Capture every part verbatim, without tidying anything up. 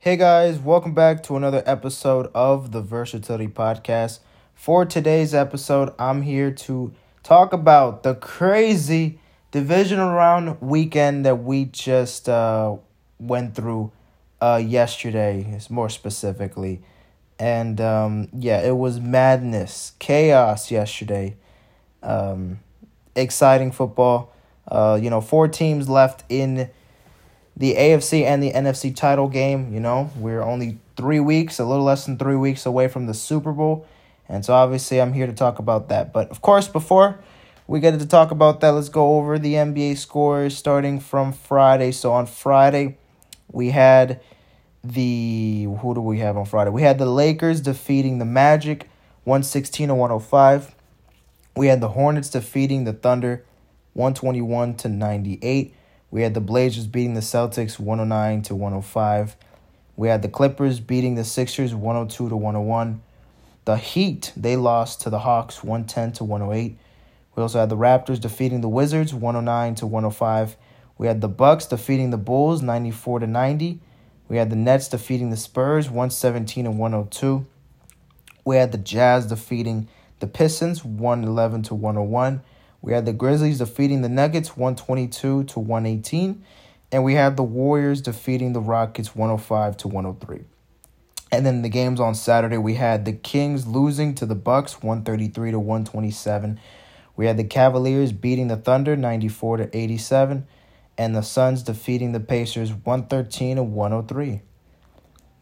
Hey guys, welcome back to another episode of the Versatility Podcast. For today's episode, I'm here to talk about the crazy divisional round weekend that we just uh, went through uh, yesterday, more specifically. And um, yeah, it was madness, chaos yesterday. Um, exciting football. Uh, you know, four teams left in the A F C and the N F C title game. You know, we're only three weeks, a little less than three weeks away from the Super Bowl. And so obviously I'm here to talk about that. But of course, before we get to talk about that, let's go over the N B A scores starting from Friday. So on Friday, we had the, who do we have on Friday? We had the Lakers defeating the Magic one sixteen to one oh five. We had the Hornets defeating the Thunder one twenty-one to ninety-eight. We had the Blazers beating the Celtics one oh nine to one oh five. We had the Clippers beating the Sixers one oh two to one oh one. The Heat, they lost to the Hawks one ten to one oh eight. We also had the Raptors defeating the Wizards one oh nine to one oh five. We had the Bucks defeating the Bulls ninety-four to ninety. We had the Nets defeating the Spurs one seventeen to one oh two. We had the Jazz defeating the Pistons one eleven to one oh one. We had the Grizzlies defeating the Nuggets one twenty-two to one eighteen, and we had the Warriors defeating the Rockets one oh five to one oh three. And then the games on Saturday, we had the Kings losing to the Bucks one thirty-three to one twenty-seven. We had the Cavaliers beating the Thunder ninety-four to eighty-seven, and the Suns defeating the Pacers one thirteen to one oh three.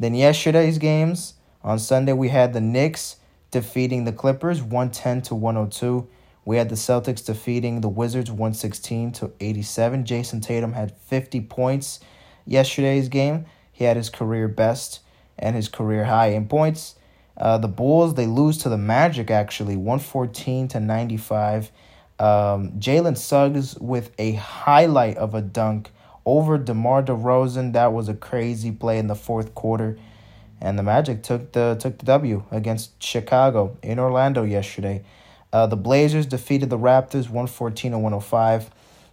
Then yesterday's games, on Sunday we had the Knicks defeating the Clippers one ten to one oh two. We had the Celtics defeating the Wizards one sixteen to eighty-seven. Jason Tatum had fifty points yesterday's game. He had his career best and his career high in points. Uh, the Bulls, they lose to the Magic actually one fourteen to ninety-five. Um, Jalen Suggs with a highlight of a dunk over DeMar DeRozan. That was a crazy play in the fourth quarter, and the Magic took the took the W against Chicago in Orlando yesterday. Uh, the Blazers defeated the Raptors one fourteen to one oh five.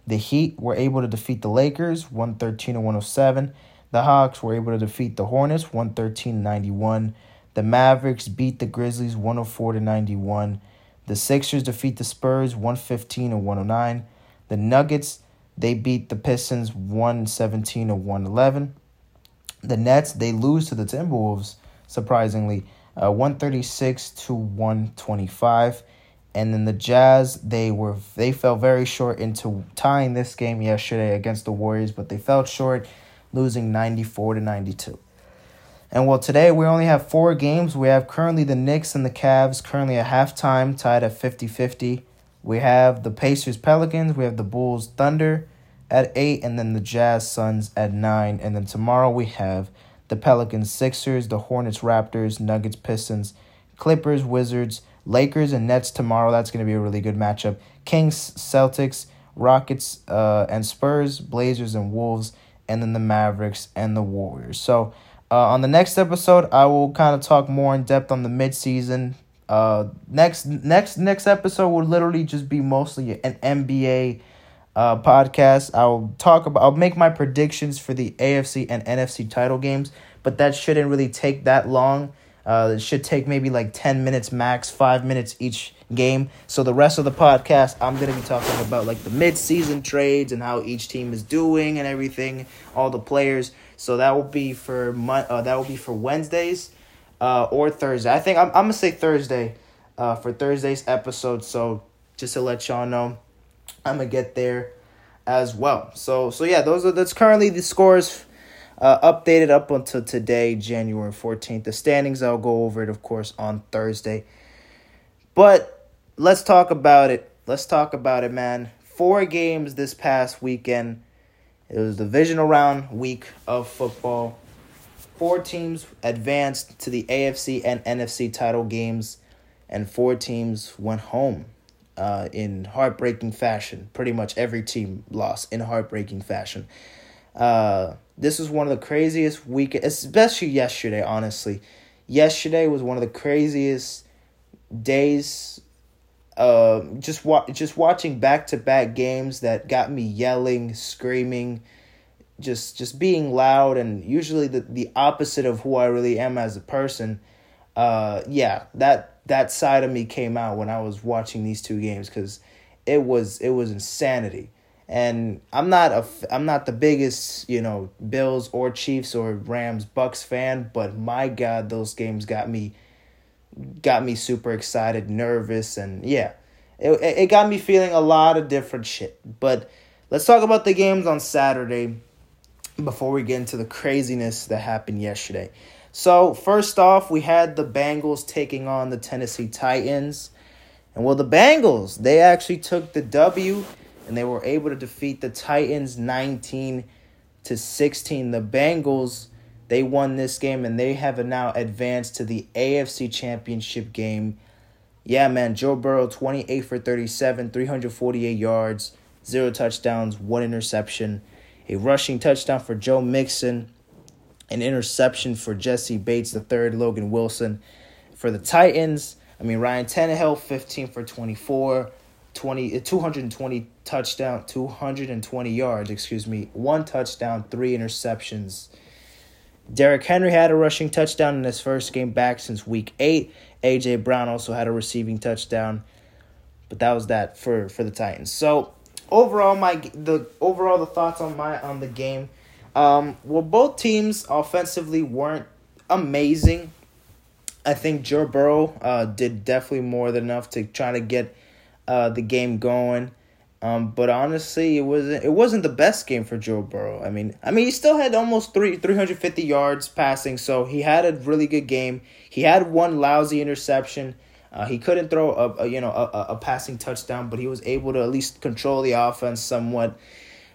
The Heat were able to defeat the Lakers one thirteen to one oh seven. The Hawks were able to defeat the Hornets one thirteen to ninety-one. The Mavericks beat the Grizzlies one oh four to ninety-one. The Sixers defeat the Spurs one fifteen to one oh nine. The Nuggets, they beat the Pistons one seventeen to one eleven. The Nets, they lose to the Timberwolves, surprisingly, uh, one thirty-six to one twenty-five. And then the Jazz, they were they fell very short into tying this game yesterday against the Warriors, but they fell short, losing ninety-four to ninety-two. And well, today we only have four games. We have currently the Knicks and the Cavs currently at halftime, tied at fifty-fifty. We have the Pacers Pelicans, we have the Bulls Thunder at eight, and then the Jazz Suns at nine. And then tomorrow we have the Pelicans Sixers, the Hornets Raptors, Nuggets Pistons, Clippers Wizards, Lakers and Nets tomorrow. That's going to be a really good matchup. Kings, Celtics, Rockets, uh, and Spurs, Blazers and Wolves, and then the Mavericks and the Warriors. So uh, on the next episode, I will kind of talk more in depth on the midseason. Uh, next next next episode will literally just be mostly an N B A uh podcast. I'll talk about. I'll make my predictions for the A F C and N F C title games, but that shouldn't really take that long. Uh, it should take maybe like ten minutes max, five minutes each game. So the rest of the podcast, I'm going to be talking about like the mid-season trades and how each team is doing and everything, all the players. So that will be for mon- uh, that will be for Wednesdays uh, or Thursday. I think I'm, I'm going to say Thursday uh, for Thursday's episode. So just to let y'all know, I'm going to get there as well. So so yeah, those are that's currently the scores. Uh, updated up until today, January fourteenth. The standings, I'll go over it, of course, on Thursday. But let's talk about it. Let's talk about it, man. Four games this past weekend. It was the divisional round week of football. Four teams advanced to the A F C and N F C title games, and four teams went home uh, in heartbreaking fashion. Pretty much every team lost in heartbreaking fashion. Uh... This was one of the craziest weekends, especially yesterday, honestly. Yesterday was one of the craziest days. Uh, just, wa- just watching back-to-back games that got me yelling, screaming, just just being loud and usually the, the opposite of who I really am as a person. Uh, yeah, that that side of me came out when I was watching these two games because it was it was insanity. And I'm not a I'm not the biggest, you know, Bills or Chiefs or Rams Bucks fan, but my God, those games got me got me super excited, nervous, and yeah, it it got me feeling a lot of different shit. But let's talk about the games on Saturday before we get into the craziness that happened yesterday. So first off, we had the Bengals taking on the Tennessee Titans, and well, the Bengals, they actually took the W. And they were able to defeat the Titans nineteen to sixteen. The Bengals, they won this game, and they have now advanced to the A F C Championship game. Yeah, man, Joe Burrow, twenty-eight for thirty-seven, three hundred forty-eight yards, zero touchdowns, one interception. A rushing touchdown for Joe Mixon. An interception for Jesse Bates, the third, Logan Wilson. For the Titans, I mean, Ryan Tannehill, fifteen for twenty-four. twenty, two hundred twenty touchdown, two hundred twenty yards, excuse me, one touchdown, three interceptions. Derrick Henry had a rushing touchdown in his first game back since week eight. A J. Brown also had a receiving touchdown, but that was that for, for the Titans. So overall, my the overall the thoughts on my on the game, um, well, both teams offensively weren't amazing. I think Joe Burrow uh, did definitely more than enough to try to get Uh, the game going, um, but honestly, it wasn't. It wasn't the best game for Joe Burrow. I mean, I mean, he still had almost three three hundred fifty yards passing, so he had a really good game. He had one lousy interception. Uh, he couldn't throw a, a you know a, a passing touchdown, but he was able to at least control the offense somewhat.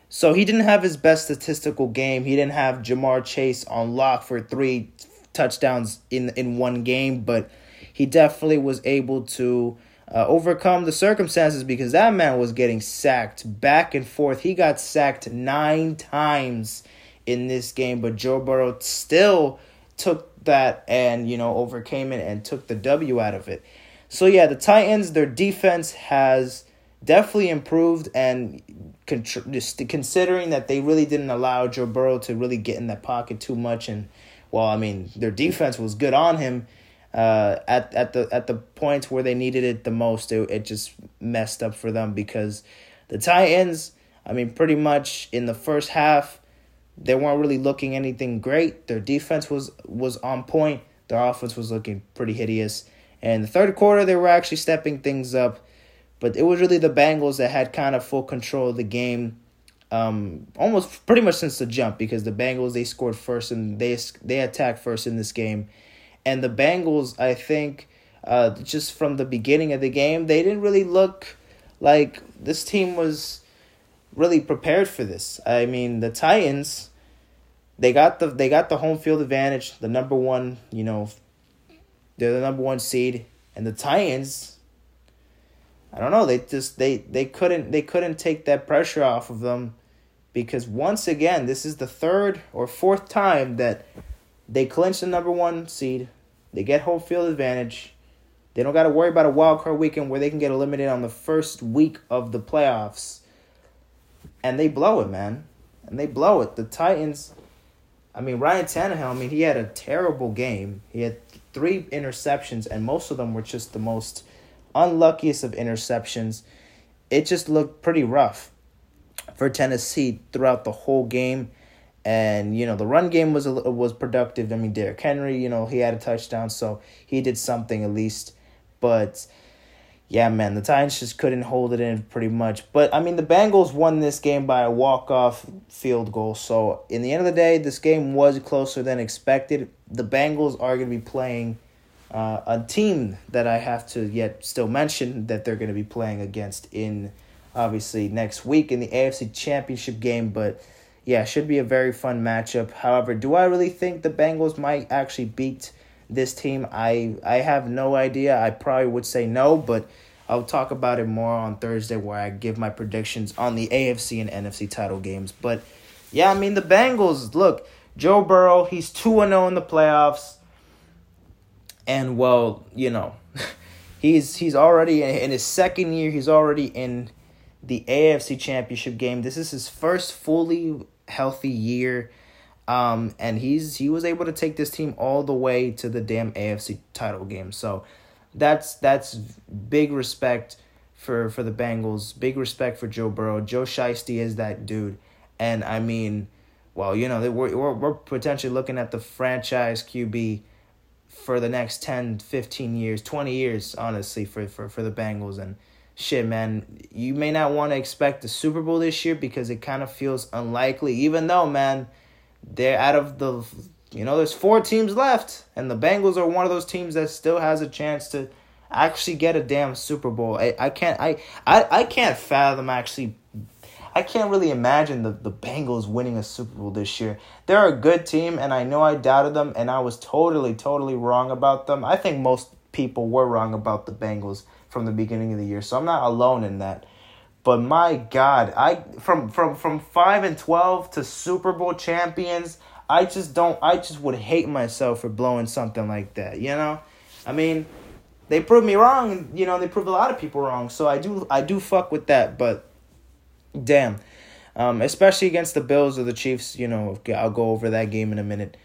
So he didn't have his best statistical game. He didn't have Ja'Marr Chase on lock for three touchdowns in in one game, but he definitely was able to Uh, overcome the circumstances, because that man was getting sacked back and forth. He got sacked nine times in this game, but Joe Burrow still took that and, you know, overcame it and took the W out of it. So, yeah, the Titans, their defense has definitely improved, and con- just considering that they really didn't allow Joe Burrow to really get in that pocket too much. And, well, I mean, their defense was good on him. Uh, at at the at the points where they needed it the most, it, it just messed up for them, because the Titans, I mean, pretty much in the first half, they weren't really looking anything great. Their defense was, was on point. Their offense was looking pretty hideous. And the third quarter, they were actually stepping things up. But it was really the Bengals that had kind of full control of the game, um, almost pretty much since the jump, because the Bengals, they scored first and they they attacked first in this game. And the Bengals, I think, uh, just from the beginning of the game, they didn't really look like this team was really prepared for this. I mean, the Titans, they got the they got the home field advantage, the number one, you know, they're the number one seed, and the Titans, I don't know, they just they they couldn't they couldn't take that pressure off of them, because once again, this is the third or fourth time that they clinch the number one seed. They get home field advantage. They don't got to worry about a wild card weekend where they can get eliminated on the first week of the playoffs. And they blow it, man. And they blow it. The Titans, I mean, Ryan Tannehill, I mean, he had a terrible game. He had three interceptions, and most of them were just the most unluckiest of interceptions. It just looked pretty rough for Tennessee throughout the whole game. And, you know, the run game was was productive. I mean, Derrick Henry, you know, he had a touchdown, so he did something at least. But, yeah, man, the Titans just couldn't hold it in pretty much. But, I mean, the Bengals won this game by a walk-off field goal. So, in the end of the day, this game was closer than expected. The Bengals are going to be playing uh, a team that I have to yet still mention that they're going to be playing against in, obviously, next week in the A F C Championship game. But yeah, should be a very fun matchup. However, do I really think the Bengals might actually beat this team? I I have no idea. I probably would say no, but I'll talk about it more on Thursday where I give my predictions on the A F C and N F C title games. But yeah, I mean, the Bengals, look, Joe Burrow, he's two and oh in the playoffs. And well, you know, he's he's already in, in his second year, he's already in the A F C Championship game. This is his first fully healthy year. Um, and he's he was able to take this team all the way to the damn A F C title game. So that's that's big respect for, for the Bengals. Big respect for Joe Burrow. Joe Shiesty is that dude. And, I mean, well, you know, we're, we're, we're potentially looking at the franchise Q B for the next ten, fifteen years, twenty years, honestly, for, for, for the Bengals. And, shit, man, you may not want to expect the Super Bowl this year because it kind of feels unlikely, even though, man, they're out of the, you know, there's four teams left, and the Bengals are one of those teams that still has a chance to actually get a damn Super Bowl. I, I can't, I, I, I can't fathom actually, I can't really imagine the, the Bengals winning a Super Bowl this year. They're a good team, and I know I doubted them, and I was totally, totally wrong about them. I think most people were wrong about the Bengals from the beginning of the year, so I'm not alone in that. But my God, I from from from five and twelve to Super Bowl champions, I just don't. I just would hate myself for blowing something like that. You know, I mean, they proved me wrong. You know, they proved a lot of people wrong. So I do, I do fuck with that. But damn, um, especially against the Bills or the Chiefs. You know, I'll go over that game in a minute.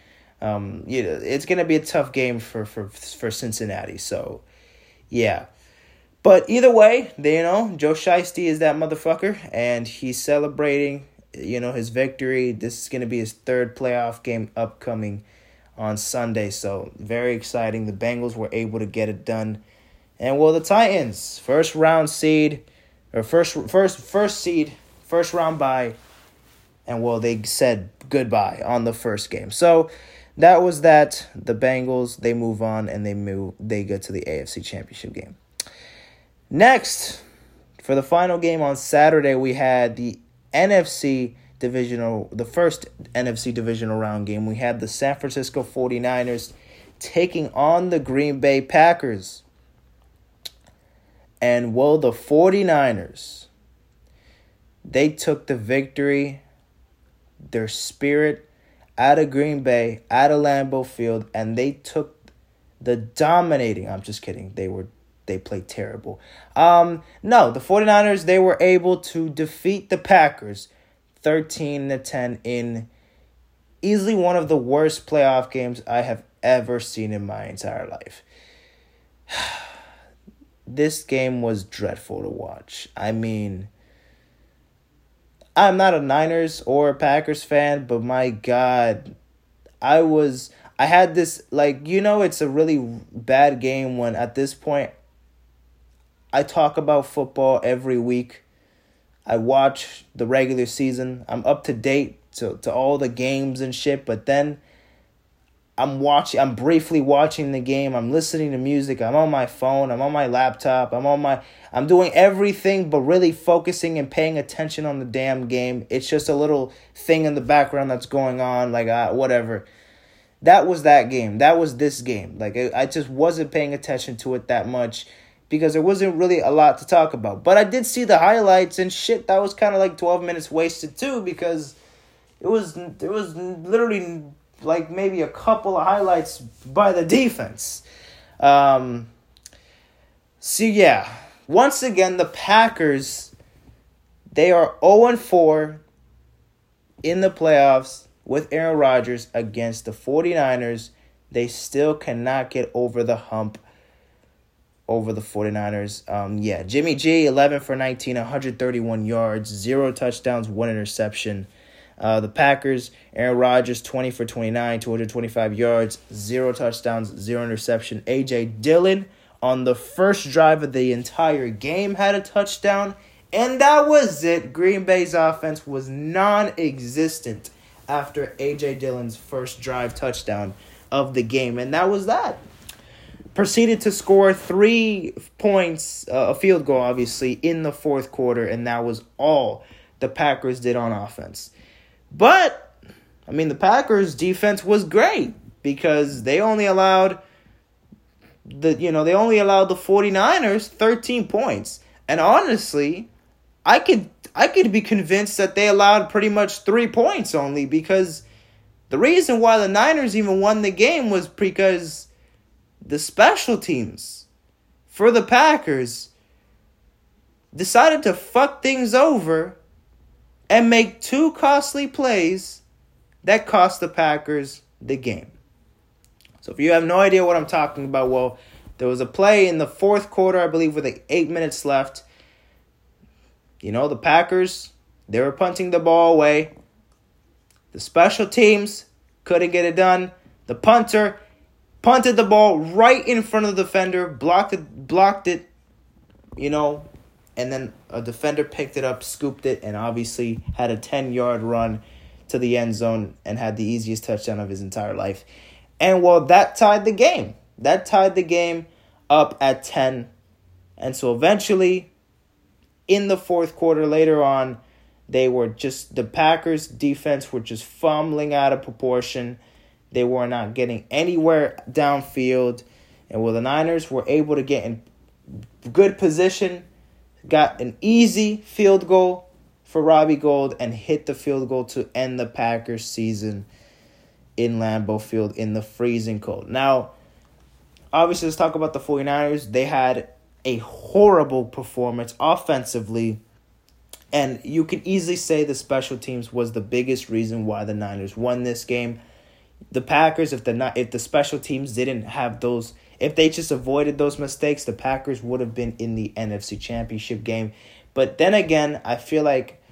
Um, you know, it's gonna be a tough game for for for Cincinnati. So, yeah. But either way, they, you know, Joe Shiesty is that motherfucker, and he's celebrating, you know, his victory. This is going to be his third playoff game upcoming on Sunday, so very exciting. The Bengals were able to get it done. And, well, the Titans, first round seed, or first first first seed, first round bye, and, well, they said goodbye on the first game. So that was that. The Bengals, they move on, and they move they go to the A F C Championship game. Next, for the final game on Saturday, we had the N F C divisional, the first N F C divisional round game. We had the San Francisco forty-niners taking on the Green Bay Packers. And, well, the forty-niners, they took the victory, their spirit, out of Green Bay, out of Lambeau Field, and they took the dominating, I'm just kidding, they were They played terrible. Um, no, the forty-niners, they were able to defeat the Packers thirteen to ten in easily one of the worst playoff games I have ever seen in my entire life. This game was dreadful to watch. I mean, I'm not a Niners or a Packers fan, but my God, I was... I had this, like, you know, it's a really bad game when at this point... I talk about football every week. I watch the regular season. I'm up to date to, to all the games and shit. But then I'm watching. I'm briefly watching the game. I'm listening to music. I'm on my phone. I'm on my laptop. I'm on my. I'm doing everything but really focusing and paying attention on the damn game. It's just a little thing in the background that's going on. Like uh, whatever. That was that game. That was this game. Like I, I just wasn't paying attention to it that much, because there wasn't really a lot to talk about. But I did see the highlights and shit. That was kind of like twelve minutes wasted too, because it was it was literally like maybe a couple of highlights by the defense. Um, so yeah, once again, the Packers, they are oh and four in the playoffs with Aaron Rodgers against the forty-niners. They still cannot get over the hump over the forty-niners. Um, yeah, Jimmy G, eleven for nineteen, one hundred thirty-one yards, zero touchdowns, one interception. Uh, the Packers, Aaron Rodgers, twenty for twenty-nine, two hundred twenty-five yards, zero touchdowns, zero interception. A J. Dillon, on the first drive of the entire game, had a touchdown, and that was it. Green Bay's offense was non-existent after A J. Dillon's first drive touchdown of the game, and that was that. Proceeded to score three points, uh, a field goal, obviously, in the fourth quarter, and that was all the Packers did on offense. But, I mean, the Packers' defense was great, because they only allowed the, you know, they only allowed the forty-niners thirteen points. And honestly, I could I could be convinced that they allowed pretty much three points only, because the reason why the Niners even won the game was because the special teams for the Packers decided to fuck things over and make two costly plays that cost the Packers the game. So if you have no idea what I'm talking about, well, there was a play in the fourth quarter, I believe, with like eight minutes left. You know, the Packers, they were punting the ball away. The special teams couldn't get it done. The punter punted the ball right in front of the defender, blocked it, blocked it, you know, and then a defender picked it up, scooped it, and obviously had a ten-yard run to the end zone and had the easiest touchdown of his entire life. And, well, that tied the game. That tied the game up at ten. And so eventually, in the fourth quarter later on, they were just, the Packers' defense were just fumbling out of proportion. They were not getting anywhere downfield. And, well, the Niners were able to get in good position, got an easy field goal for Robbie Gold, and hit the field goal to end the Packers' season in Lambeau Field in the freezing cold. Now, obviously, let's talk about the 49ers. They had a horrible performance offensively, and you can easily say the special teams was the biggest reason why the Niners won this game. The Packers, if the not if the special teams didn't have those, if they just avoided those mistakes, the Packers would have been in the N F C Championship game. But then again, I feel like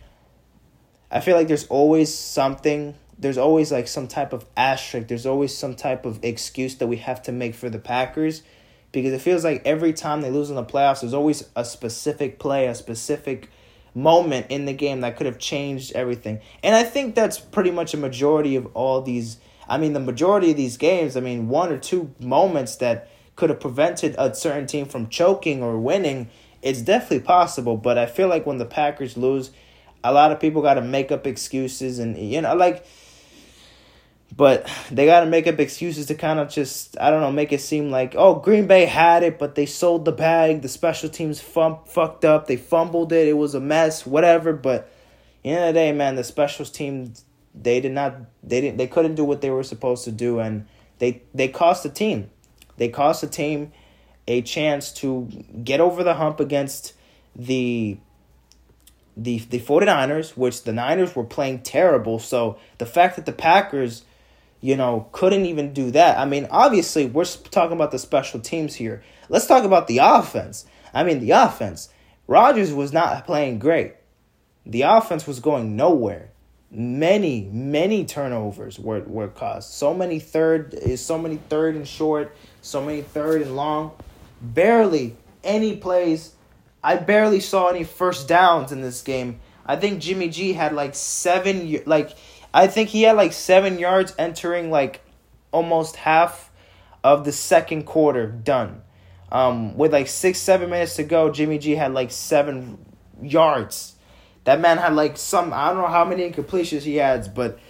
I feel like there's always something, there's always like some type of asterisk, there's always some type of excuse that we have to make for the Packers, because it feels like every time they lose in the playoffs, there's always a specific play, a specific moment in the game that could have changed everything. And I think that's pretty much a majority of all these, I mean, the majority of these games, I mean, one or two moments that could have prevented a certain team from choking or winning, it's definitely possible. But I feel like when the Packers lose, a lot of people got to make up excuses and, you know, like, but they got to make up excuses to kind of just, I don't know, make it seem like, oh, Green Bay had it, but they sold the bag. The special teams fum- fucked up. They fumbled it. It was a mess, whatever. But at the end of the day, man, the special teams, they did not, they didn't, they couldn't do what they were supposed to do. And they, they cost the team. They cost the team a chance to get over the hump against the the the 49ers, which the Niners were playing terrible. So the fact that the Packers, you know, couldn't even do that. I mean, obviously, we're talking about the special teams here. Let's talk about the offense. I mean, the offense. Rodgers was not playing great. The offense was going nowhere. Many, many turnovers were, were caused. So many third is so many third and short, so many third and long. Barely any plays. I barely saw any first downs in this game. I think Jimmy G had like seven, like I think he had like seven yards entering like almost half of the second quarter done. Um, with like six, seven minutes to go, Jimmy G had like seven yards. That man had like some, I don't know how many incompletions he had, but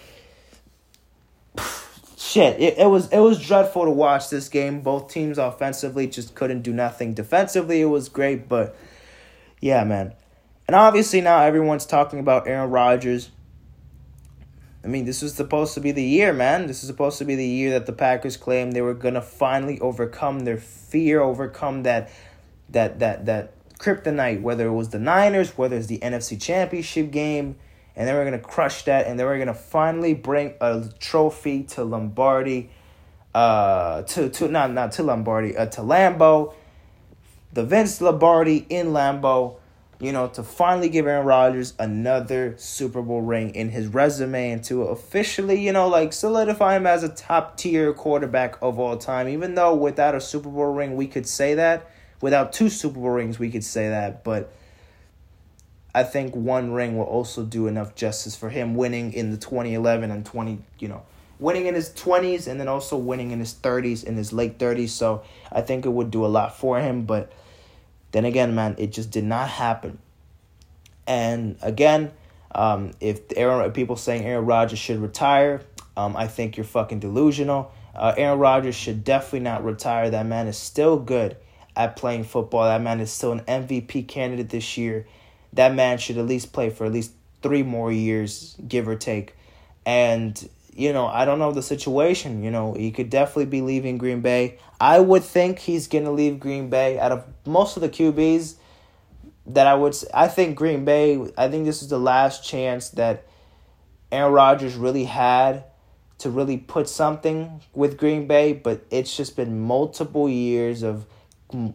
shit, it, it was it was dreadful to watch this game. Both teams offensively just couldn't do nothing. Defensively, it was great, but yeah, man. And obviously now everyone's talking about Aaron Rodgers. I mean, this was supposed to be the year, man. This is supposed to be the year that the Packers claimed they were going to finally overcome their fear, overcome that, that, that, that, kryptonite, whether it was the Niners, whether it's the N F C Championship game, and they were going to crush that, and they were going to finally bring a trophy to Lombardi, uh, to, to not, not to Lombardi, uh, to Lambeau, the Vince Lombardi in Lambeau, you know, to finally give Aaron Rodgers another Super Bowl ring in his resume and to officially, you know, like solidify him as a top-tier quarterback of all time, even though without a Super Bowl ring, we could say that. Without two Super Bowl rings, we could say that, but I think one ring will also do enough justice for him winning in the twenty eleven and twenty, you know, winning in his twenties and then also winning in his thirties, in his late thirties. So I think it would do a lot for him, but then again, man, it just did not happen. And again, um, if Aaron, people saying Aaron Rodgers should retire, um, I think you're fucking delusional. Uh, Aaron Rodgers should definitely not retire. That man is still good at playing football. That man is still an M V P candidate this year. That man should at least play for at least three more years, give or take. And, you know, I don't know the situation. You know, he could definitely be leaving Green Bay. I would think he's going to leave Green Bay. Out of most of the Q Bs, that I would say, I think Green Bay, I think this is the last chance that Aaron Rodgers really had to really put something with Green Bay, but it's just been multiple years of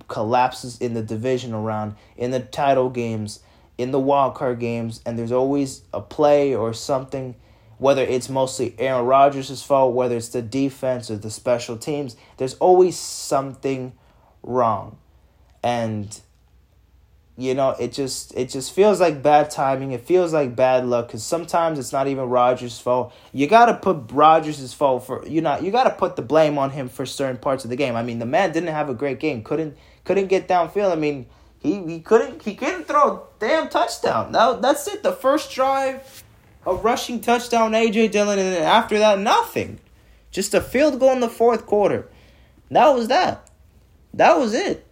collapses in the divisional round, in the title games, in the wild card games, and there's always a play or something, whether it's mostly Aaron Rodgers' fault, whether it's the defense or the special teams, there's always something wrong. And, you know, it just it just feels like bad timing. It feels like bad luck, because sometimes it's not even Rodgers' fault. You got to put Rodgers' fault for, you know, you got to put the blame on him for certain parts of the game. I mean, the man didn't have a great game. Couldn't couldn't get downfield. I mean, he, he couldn't he couldn't throw a damn touchdown. Now that's it. The first drive, a rushing touchdown, A J. Dillon, and then after that, nothing. Just a field goal in the fourth quarter. That was that. That was it.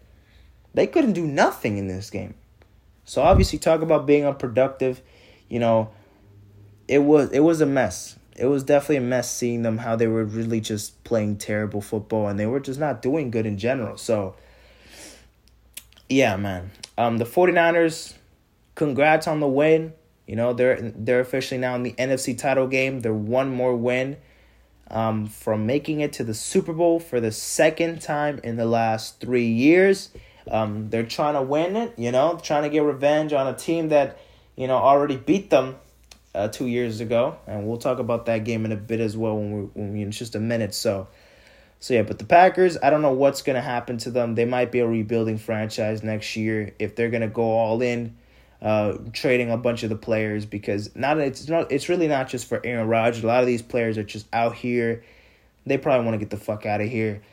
They couldn't do nothing in this game. So obviously, talk about being unproductive. You know, it was it was a mess. It was definitely a mess seeing them, how they were really just playing terrible football, and they were just not doing good in general. So, yeah, man. Um, the 49ers, congrats on the win. You know, they're they're officially now in the N F C title game. They're one more win um, from making it to the Super Bowl for the second time in the last three years. Um, they're trying to win it, you know, trying to get revenge on a team that, you know, already beat them uh, two years ago. And we'll talk about that game in a bit as well when we, when we in just a minute. So, so yeah, but the Packers, I don't know what's going to happen to them. They might be a rebuilding franchise next year if they're going to go all in, uh, trading a bunch of the players, because not it's not it's really not just for Aaron Rodgers. A lot of these players are just out here. They probably want to get the fuck out of here.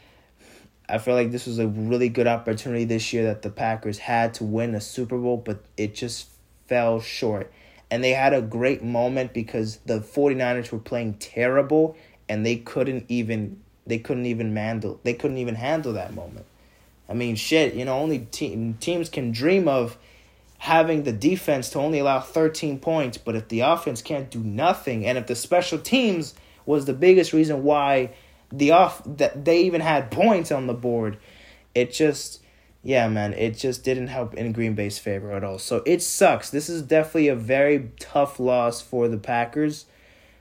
I feel like this was a really good opportunity this year that the Packers had to win a Super Bowl, but it just fell short. And they had a great moment because the 49ers were playing terrible, and they couldn't even they couldn't even handle they couldn't even handle that moment. I mean, shit, you know, only team, teams can dream of having the defense to only allow thirteen points, but if the offense can't do nothing, and if the special teams was the biggest reason why The off that they even had points on the board, it just, yeah, man, it just didn't help in Green Bay's favor at all. So it sucks. This is definitely a very tough loss for the Packers.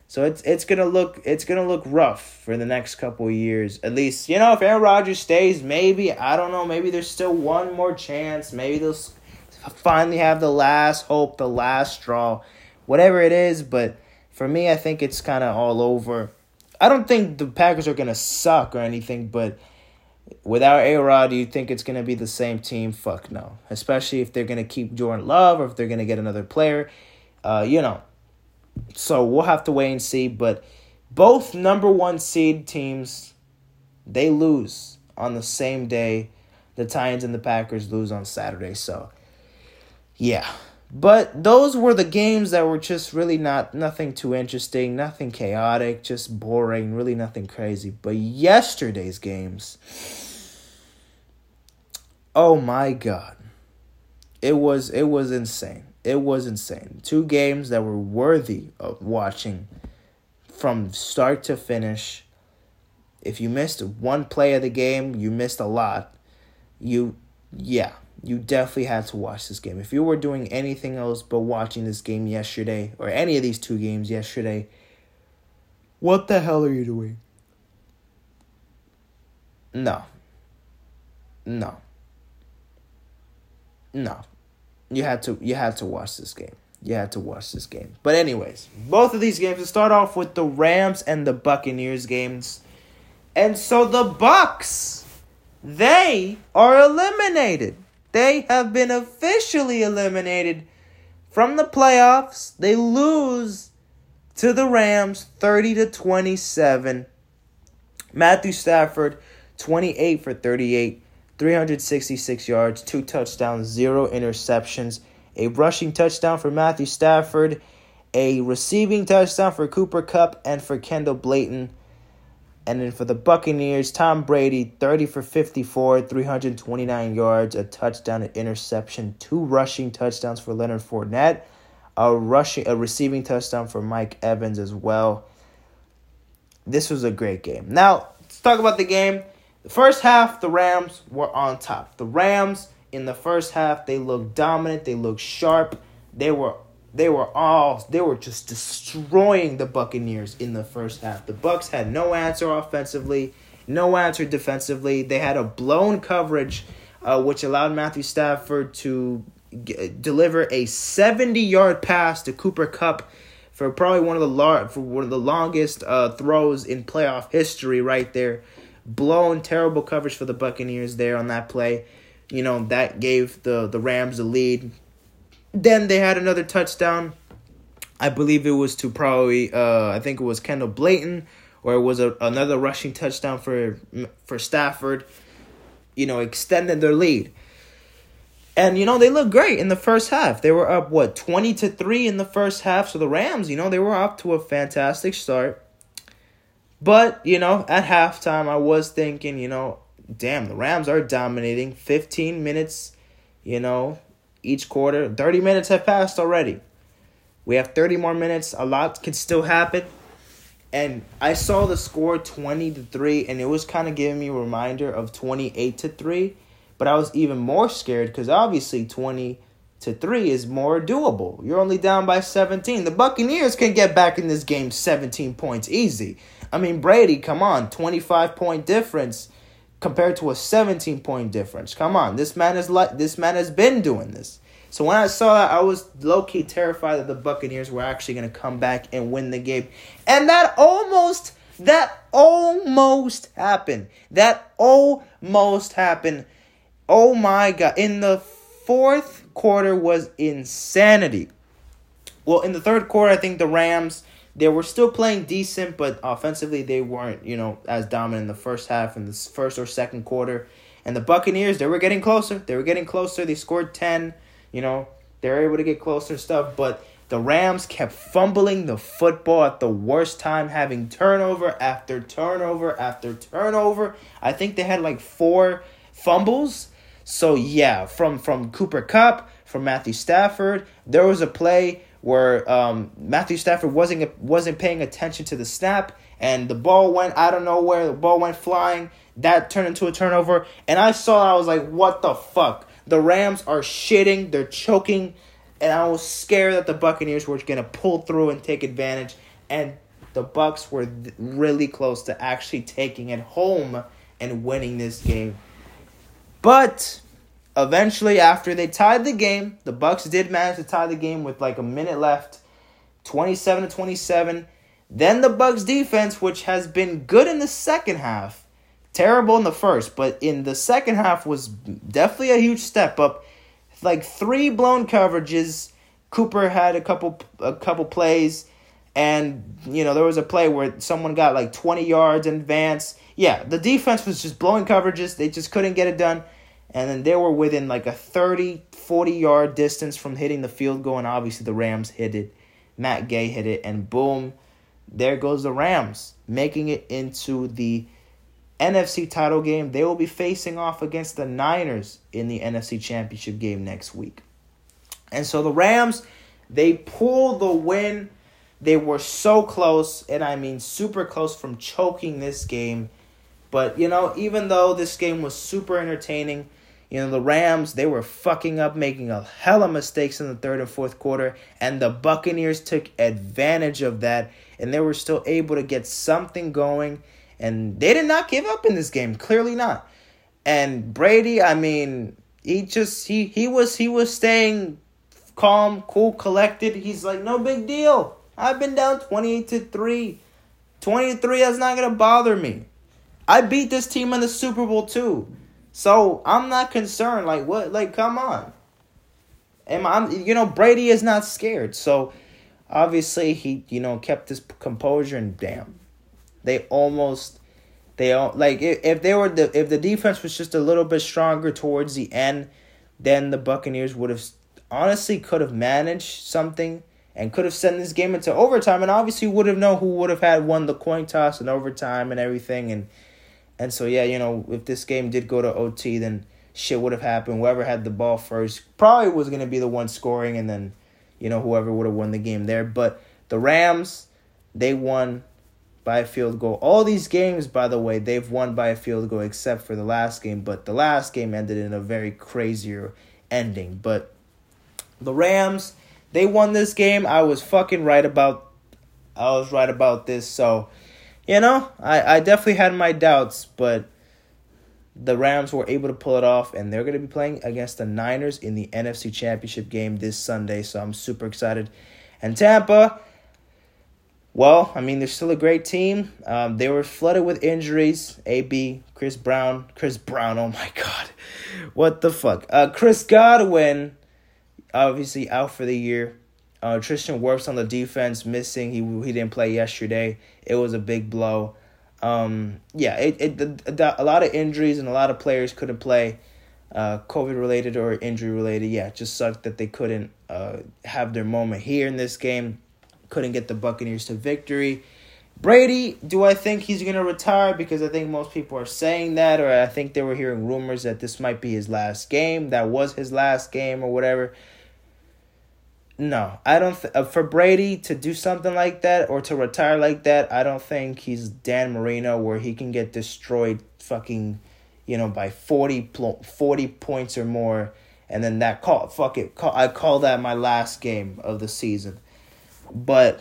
So it's it's gonna look it's gonna look rough for the next couple of years. At least, you know, if Aaron Rodgers stays, maybe I don't know. Maybe there's still one more chance. Maybe they'll finally have the last hope, the last straw, whatever it is. But for me, I think it's kind of all over. I don't think the Packers are going to suck or anything, but without A-Rod, do you think it's going to be the same team? Fuck no. Especially if they're going to keep Jordan Love or if they're going to get another player, uh, you know. So we'll have to wait and see. But both number one seed teams, they lose on the same day. The Titans and the Packers lose on Saturday. So, yeah. But those were the games that were just really not nothing too interesting, nothing chaotic, just boring, really nothing crazy. But yesterday's games, oh my God, it was it was insane. It was insane. Two games that were worthy of watching from start to finish. If you missed one play of the game, you missed a lot. You, yeah. You definitely had to watch this game. If you were doing anything else but watching this game yesterday, or any of these two games yesterday, what the hell are you doing? No. No. No. You had to you had to watch this game. You had to watch this game. But anyways, both of these games, let's start off with the Rams and the Buccaneers games. And so the Bucs, they are eliminated. They have been officially eliminated from the playoffs. They lose to the Rams thirty to twenty-seven. Matthew Stafford, twenty-eight for thirty-eight, three hundred sixty-six yards, two touchdowns, zero interceptions. A rushing touchdown for Matthew Stafford, a receiving touchdown for Cooper Kupp and for Kendall Blayton. And then for the Buccaneers, Tom Brady, thirty for fifty-four, three hundred twenty-nine yards, a touchdown, an interception, two rushing touchdowns for Leonard Fournette, a rushing, a receiving touchdown for Mike Evans as well. This was a great game. Now, let's talk about the game. The first half, the Rams were on top. The Rams in the first half, they looked dominant. They looked sharp. They were they were all they were just destroying the Buccaneers in the first half. The Bucs had no answer offensively, no answer defensively. They had a blown coverage, uh, which allowed Matthew Stafford to g- deliver a seventy-yard pass to Cooper Kupp for probably one of the lar- for one of the longest uh, throws in playoff history, right there. Blown, terrible coverage for the Buccaneers there on that play. You know, that gave the, the Rams the lead. Then they had another touchdown. I believe it was to probably, uh, I think it was Kendall Blayton, or it was a, another rushing touchdown for for Stafford. You know, extended their lead. And, you know, they looked great in the first half. They were up, what, twenty to three in the first half. So the Rams, you know, they were off to a fantastic start. But, you know, at halftime, I was thinking, you know, damn, the Rams are dominating. fifteen minutes, you know, each quarter. thirty minutes have passed already. We have thirty more minutes. A lot could still happen. And I saw the score twenty to three, and it was kind of giving me a reminder of twenty-eight to three. But I was even more scared because obviously twenty to three is more doable. You're only down by seventeen. The Buccaneers can get back in this game seventeen points easy. I mean, Brady, come on, twenty-five point difference compared to a seventeen point difference. Come on, this man is like this man has been doing this. So when I saw that, I was low-key terrified that the Buccaneers were actually going to come back and win the game. And that almost, that almost happened. That almost happened. Oh my God. In the fourth quarter was insanity. Well, in the third quarter, I think the Rams, they were still playing decent, but offensively they weren't, you know, as dominant in the first half and the first or second quarter. And the Buccaneers, they were getting closer. They were getting closer. They scored ten. You know, they were able to get closer and stuff. But the Rams kept fumbling the football at the worst time, having turnover after turnover after turnover. I think they had like four fumbles. So, yeah, from, from Cooper Kupp, from Matthew Stafford, there was a play where um, Matthew Stafford wasn't wasn't paying attention to the snap, and the ball went, I don't know where, the ball went flying. That turned into a turnover, and I saw, I was like, what the fuck? The Rams are shitting, they're choking, and I was scared that the Buccaneers were going to pull through and take advantage, and the Bucs were th- really close to actually taking it home and winning this game. But eventually, after they tied the game, the Bucs did manage to tie the game with like a minute left, twenty-seven to twenty-seven. Then the Bucs defense, which has been good in the second half, terrible in the first, but in the second half was definitely a huge step up. Like three blown coverages. Cooper had a couple a couple plays, and you know there was a play where someone got like twenty yards in advance. Yeah, the defense was just blowing coverages. They just couldn't get it done. And then they were within like a thirty, forty-yard distance from hitting the field goal. And obviously the Rams hit it. Matt Gay hit it. And boom, there goes the Rams, making it into the N F C title game. They will be facing off against the Niners in the N F C Championship game next week. And so the Rams, they pull the win. They were so close, and I mean super close from choking this game. But, you know, even though this game was super entertaining, you know, the Rams, they were fucking up, making a hell of mistakes in the third and fourth quarter. And the Buccaneers took advantage of that. And they were still able to get something going. And they did not give up in this game. Clearly not. And Brady, I mean, he just, he, he was, he was staying calm, cool, collected. He's like, no big deal. I've been down twenty-eight to three. twenty to three, that's not going to bother me. I beat this team in the Super Bowl too. So I'm not concerned. Like what? Like come on. And I'm, you know, Brady is not scared. So obviously he, you know, kept his composure, and damn. They almost they all like if, if they were the if the defense was just a little bit stronger towards the end, then the Buccaneers would have honestly could have managed something and could have sent this game into overtime, and obviously would have known who would have had won the coin toss and overtime and everything. And And so, yeah, you know, if this game did go to O T, then shit would have happened. Whoever had the ball first probably was going to be the one scoring, and then, you know, whoever would have won the game there. But the Rams, they won by a field goal. All these games, by the way, they've won by a field goal except for the last game. But the last game ended in a very crazier ending. But the Rams, they won this game. I was fucking right about, I was right about this. So, you know, I, I definitely had my doubts, but the Rams were able to pull it off, and they're going to be playing against the Niners in the N F C Championship game this Sunday. So I'm super excited. And Tampa, well, I mean, they're still a great team. Um, they were flooded with injuries. A B, Chris Brown, Chris Brown, oh my God. What the fuck? Uh, Chris Godwin, obviously out for the year. Uh, Tristan Worf on the defense, missing. He he didn't play yesterday. It was a big blow. Um, yeah, it, it a lot of injuries and a lot of players couldn't play, uh, COVID-related or injury-related. Yeah, it just sucked that they couldn't uh, have their moment here in this game. Couldn't get the Buccaneers to victory. Brady, do I think he's going to retire? Because I think most people are saying that, or I think they were hearing rumors that this might be his last game. That was his last game or whatever. No, I don't. Th- for Brady to do something like that or to retire like that, I don't think he's Dan Marino where he can get destroyed fucking, you know, by forty, forty points or more. And then that call, fuck it, call, I call that my last game of the season. But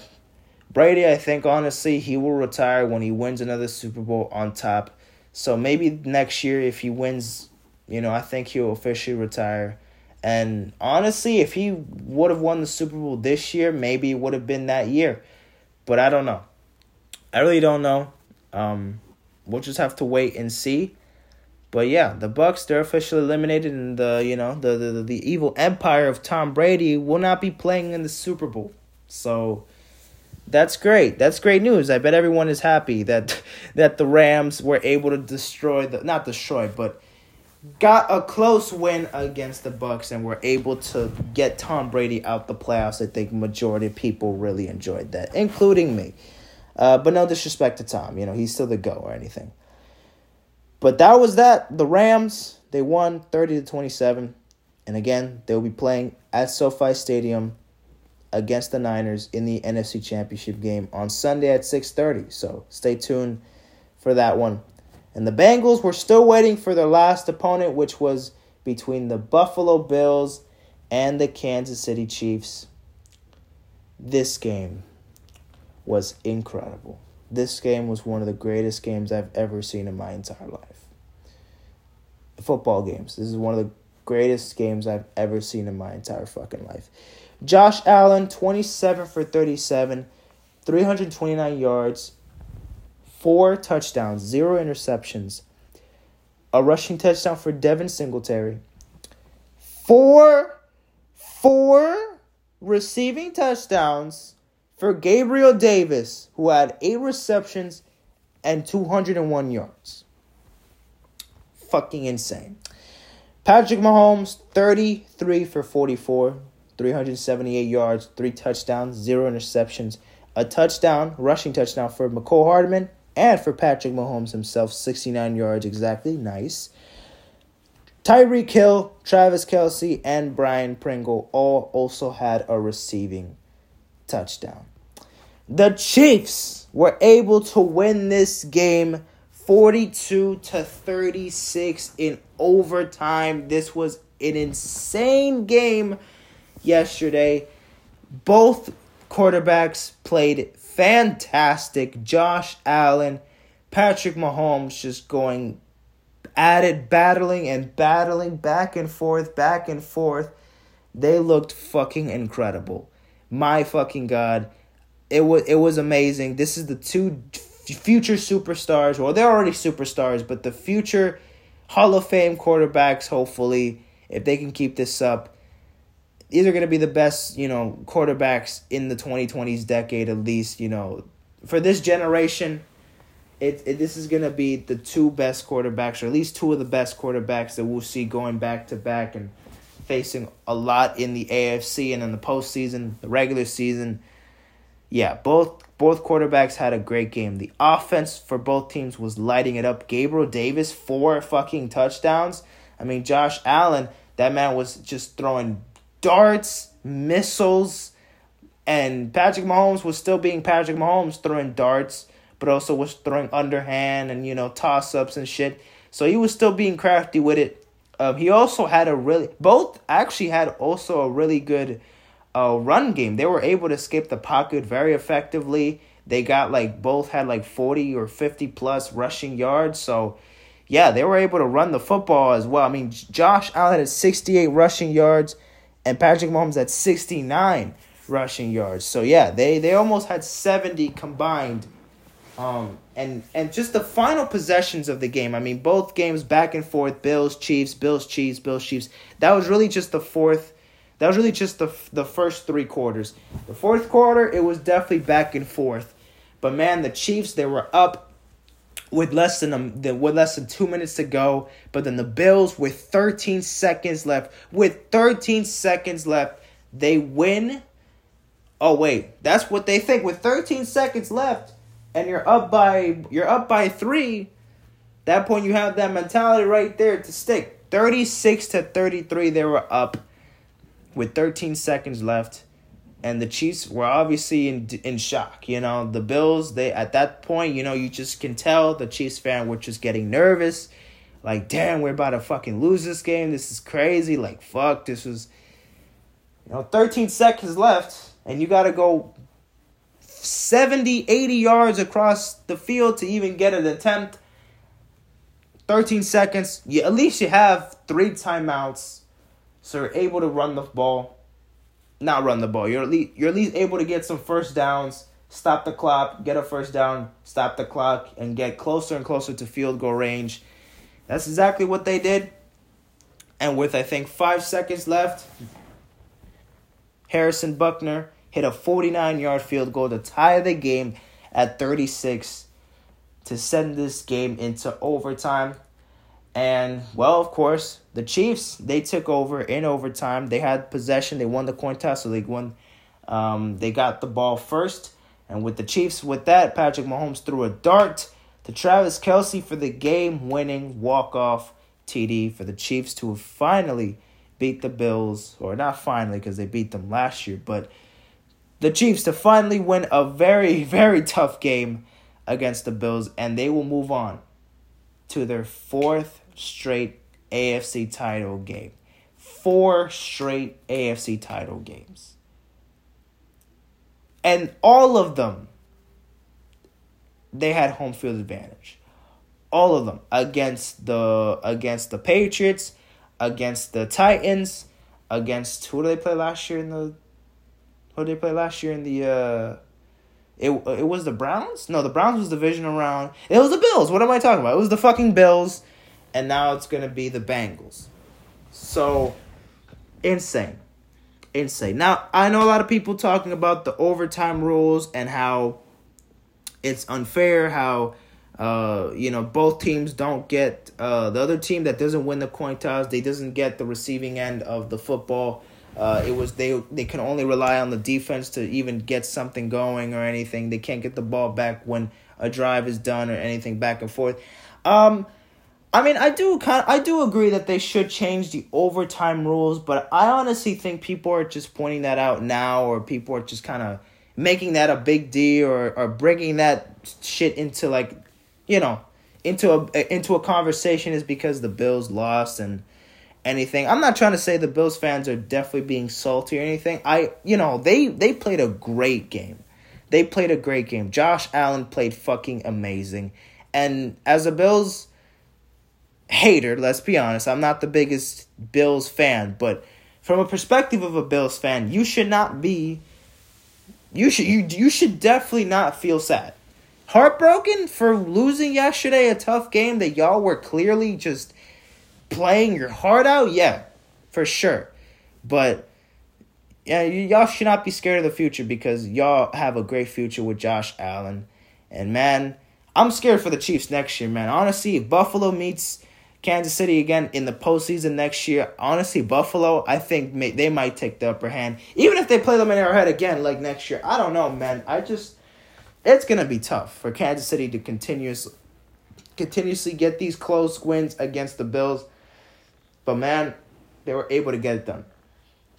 Brady, I think, honestly, he will retire when he wins another Super Bowl on top. So maybe next year if he wins, you know, I think he'll officially retire. And honestly, if he would have won the Super Bowl this year, maybe it would have been that year. But I don't know. I really don't know. Um, we'll just have to wait and see. But yeah, the Bucs, they're officially eliminated, and the, you know, the, the, the evil empire of Tom Brady will not be playing in the Super Bowl. So that's great. That's great news. I bet everyone is happy that that the Rams were able to destroy the not destroy, but got a close win against the Bucs and were able to get Tom Brady out the playoffs. I think majority of people really enjoyed that, including me. Uh, but no disrespect to Tom. You know, he's still the GOAT or anything. But that was that. The Rams, they won thirty to twenty-seven. And again, they'll be playing at SoFi Stadium against the Niners in the N F C Championship game on Sunday at six thirty. So stay tuned for that one. And the Bengals were still waiting for their last opponent, which was between the Buffalo Bills and the Kansas City Chiefs. This game was incredible. This game was one of the greatest games I've ever seen in my entire life. Football games. This is one of the greatest games I've ever seen in my entire fucking life. Josh Allen, twenty-seven for thirty-seven, three hundred twenty-nine yards, four touchdowns, zero interceptions, a rushing touchdown for Devin Singletary, four, four receiving touchdowns for Gabriel Davis, who had eight receptions and two hundred one yards. Fucking insane. Patrick Mahomes, thirty-three for forty-four. three hundred seventy-eight yards, three touchdowns, zero interceptions, a touchdown, rushing touchdown for Mecole Hardman, and for Patrick Mahomes himself, sixty-nine yards exactly. Nice. Tyreek Hill, Travis Kelce, and Brian Pringle all also had a receiving touchdown. The Chiefs were able to win this game forty-two to thirty-six in overtime. This was an insane game. Yesterday, both quarterbacks played fantastic. Josh Allen, Patrick Mahomes just going at it, battling and battling, back and forth, back and forth. They looked fucking incredible. My fucking God. It was, it was amazing. This is the two future superstars, or well, they're already superstars, but the future Hall of Fame quarterbacks, hopefully, if they can keep this up. These are going to be the best, you know, quarterbacks in the twenty twenties decade, at least, you know. For this generation, it, it this is going to be the two best quarterbacks, or at least two of the best quarterbacks that we'll see going back-to-back and facing a lot in the A F C and in the postseason, the regular season. Yeah, both both quarterbacks had a great game. The offense for both teams was lighting it up. Gabriel Davis, four fucking touchdowns. I mean, Josh Allen, that man was just throwing darts, missiles, and Patrick Mahomes was still being Patrick Mahomes, throwing darts, but also was throwing underhand and, you know, toss-ups and shit. So he was still being crafty with it. Um, he also had a really – both actually had also a really good uh, run game. They were able to escape the pocket very effectively. They got like – both had like forty or fifty-plus rushing yards. So, yeah, they were able to run the football as well. I mean, Josh Allen had sixty-eight rushing yards and Patrick Mahomes had sixty-nine rushing yards. So, yeah, they, they almost had seventy combined. Um, and, and just the final possessions of the game. I mean, both games back and forth, Bills, Chiefs, Bills, Chiefs, Bills, Chiefs. That was really just the fourth. That was really just the the first three quarters. The fourth quarter, it was definitely back and forth. But, man, the Chiefs, they were up with less than, a, with less than two minutes to go. But then the Bills, with thirteen seconds left, with thirteen seconds left, they win. Oh, wait, that's what they think. With thirteen seconds left. And you're up by you're up by three. That point, you have that mentality right there to stick. thirty-six to thirty-three, they were up with thirteen seconds left, and the Chiefs were obviously in in shock. You know, the Bills, they at that point, you know, you just can tell the Chiefs fan were just getting nervous, like, damn, we're about to fucking lose this game. This is crazy. Like, fuck, this was, you know, thirteen seconds left, and you gotta go seventy, eighty yards across the field to even get an attempt. thirteen seconds. You, at least you have three timeouts, so you're able to run the ball. Not run the ball. You're at least, you're at least able to get some first downs, stop the clock, get a first down, stop the clock, and get closer and closer to field goal range. That's exactly what they did. And with, I think, five seconds left, Harrison Buckner hit a forty-nine-yard field goal to tie the game at thirty-six to send this game into overtime. And, well, of course, the Chiefs, they took over in overtime. They had possession. They won the coin toss, so they won. Um, they got the ball first. And with the Chiefs, with that, Patrick Mahomes threw a dart to Travis Kelce for the game-winning walk-off T D for the Chiefs to finally beat the Bills. Or not finally, because they beat them last year, but the Chiefs to finally win a very, very tough game against the Bills, and they will move on to their fourth straight A F C title game. Four straight A F C title games. And all of them, they had home field advantage. All of them against the against the Patriots, against the Titans, against who did they play last year in the Who did they play last year in the, uh, it it was the Browns? No, the Browns was divisional round. It was the Bills. What am I talking about? It was the fucking Bills, and now it's going to be the Bengals. So, insane. Insane. Now, I know a lot of people talking about the overtime rules and how it's unfair, how, uh, you know, both teams don't get, uh, the other team that doesn't win the coin toss, they doesn't get the receiving end of the football. Uh, it was they they can only rely on the defense to even get something going or anything. They can't get the ball back when a drive is done or anything back and forth. Um, I mean, I do kind of, I do agree that they should change the overtime rules, but I honestly think people are just pointing that out now, or people are just kind of making that a big deal, or or bringing that shit into, like, you know, into a into a conversation is because the Bills lost and anything. I'm not trying to say the Bills fans are definitely being salty or anything. I, you know, they, they played a great game. They played a great game. Josh Allen played fucking amazing. And as a Bills hater, let's be honest, I'm not the biggest Bills fan, but from a perspective of a Bills fan, you should not be, you should, you, you should definitely not feel sad. Heartbroken for losing yesterday, a tough game that y'all were clearly just playing your heart out, yeah, for sure. But yeah, y- y'all should not be scared of the future, because y'all have a great future with Josh Allen. And, man, I'm scared for the Chiefs next year, man. Honestly, if Buffalo meets Kansas City again in the postseason next year, honestly, Buffalo, I think may- they might take the upper hand. Even if they play them in their head again, like, next year. I don't know, man. I just, it's going to be tough for Kansas City to continuously, continuously get these close wins against the Bills. But, man, they were able to get it done.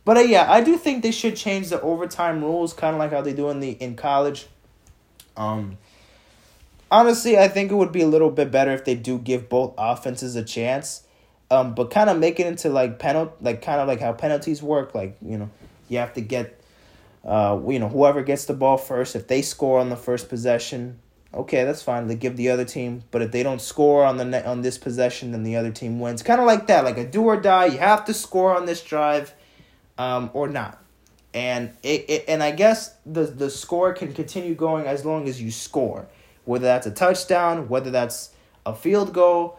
But, uh, yeah, I do think they should change the overtime rules, kind of like how they do in the in college. Um, honestly, I think it would be a little bit better if they do give both offenses a chance, um, but kind of make it into like penalty, like kind of like how penalties work. Like, you know, you have to get, uh, you know, whoever gets the ball first. If they score on the first possession, okay, that's fine. They give the other team, but if they don't score on the ne- on this possession, then the other team wins. Kind of like that, like a do or die. You have to score on this drive, um, or not. And it, it and I guess the the score can continue going as long as you score, whether that's a touchdown, whether that's a field goal,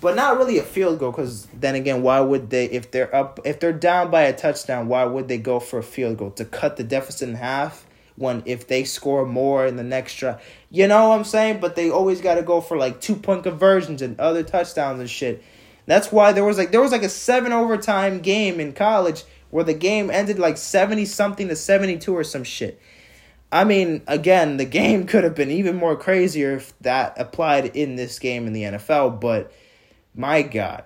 but not really a field goal, because then again, why would they, if they're up, if they're down by a touchdown, why would they go for a field goal to cut the deficit in half when if they score more in the next drive? You know what I'm saying? But they always got to go for like two point conversions and other touchdowns and shit. That's why there was like there was like a seven overtime game in college where the game ended like seventy something to seventy-two or some shit. I mean, again, the game could have been even more crazier if that applied in this game in the N F L, but my God,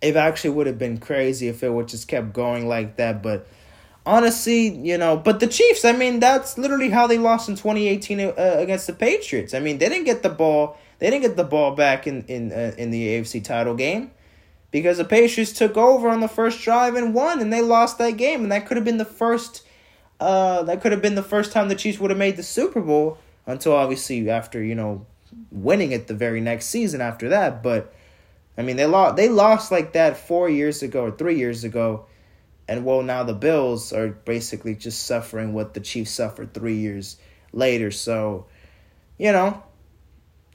it actually would have been crazy if it would just kept going like that. But honestly, you know, but the Chiefs, I mean, that's literally how they lost in twenty eighteen uh, against the Patriots. I mean, they didn't get the ball, they didn't get the ball back in in uh, in the A F C title game, because the Patriots took over on the first drive and won, and they lost that game. And that could have been the first uh, that could have been the first time the Chiefs would have made the Super Bowl, until obviously after, you know, winning it the very next season after that. But, I mean, they lost, they lost like that four years ago or three years ago. And, well, now the Bills are basically just suffering what the Chiefs suffered three years later. So, you know,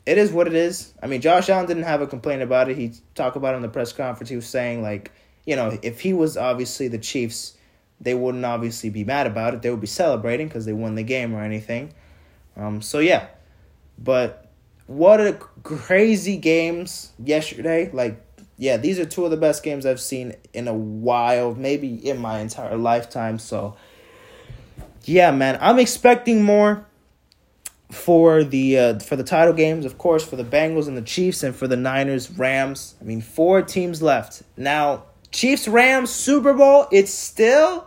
it is what it is. I mean, Josh Allen didn't have a complaint about it. He talked about it in the press conference. He was saying, like, you know, if he was obviously the Chiefs, they wouldn't obviously be mad about it. They would be celebrating because they won the game or anything. Um. So, yeah. But what a crazy games yesterday. Like, yeah, these are two of the best games I've seen in a while, maybe in my entire lifetime. So, yeah, man, I'm expecting more. For the uh, for the title games, of course, for the Bengals and the Chiefs, and for the Niners, Rams. I mean, four teams left now. Chiefs, Rams, Super Bowl. It's still,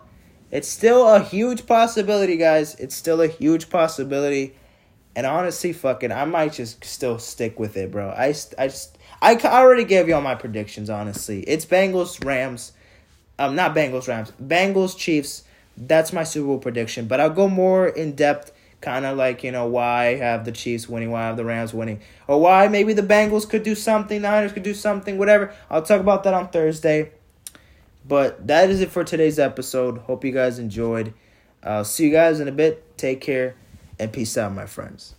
it's still a huge possibility, guys. It's still a huge possibility, and honestly, fucking, I might just still stick with it, bro. I I just I already gave you all my predictions. Honestly, it's Bengals, Rams. Um, not Bengals, Rams. Bengals, Chiefs. That's my Super Bowl prediction, but I'll go more in depth. Kind of like, you know, why I have the Chiefs winning, why I have the Rams winning, or why maybe the Bengals could do something, Niners could do something, whatever. I'll talk about that on Thursday. But that is it for today's episode. Hope you guys enjoyed. I'll see you guys in a bit. Take care and peace out, my friends.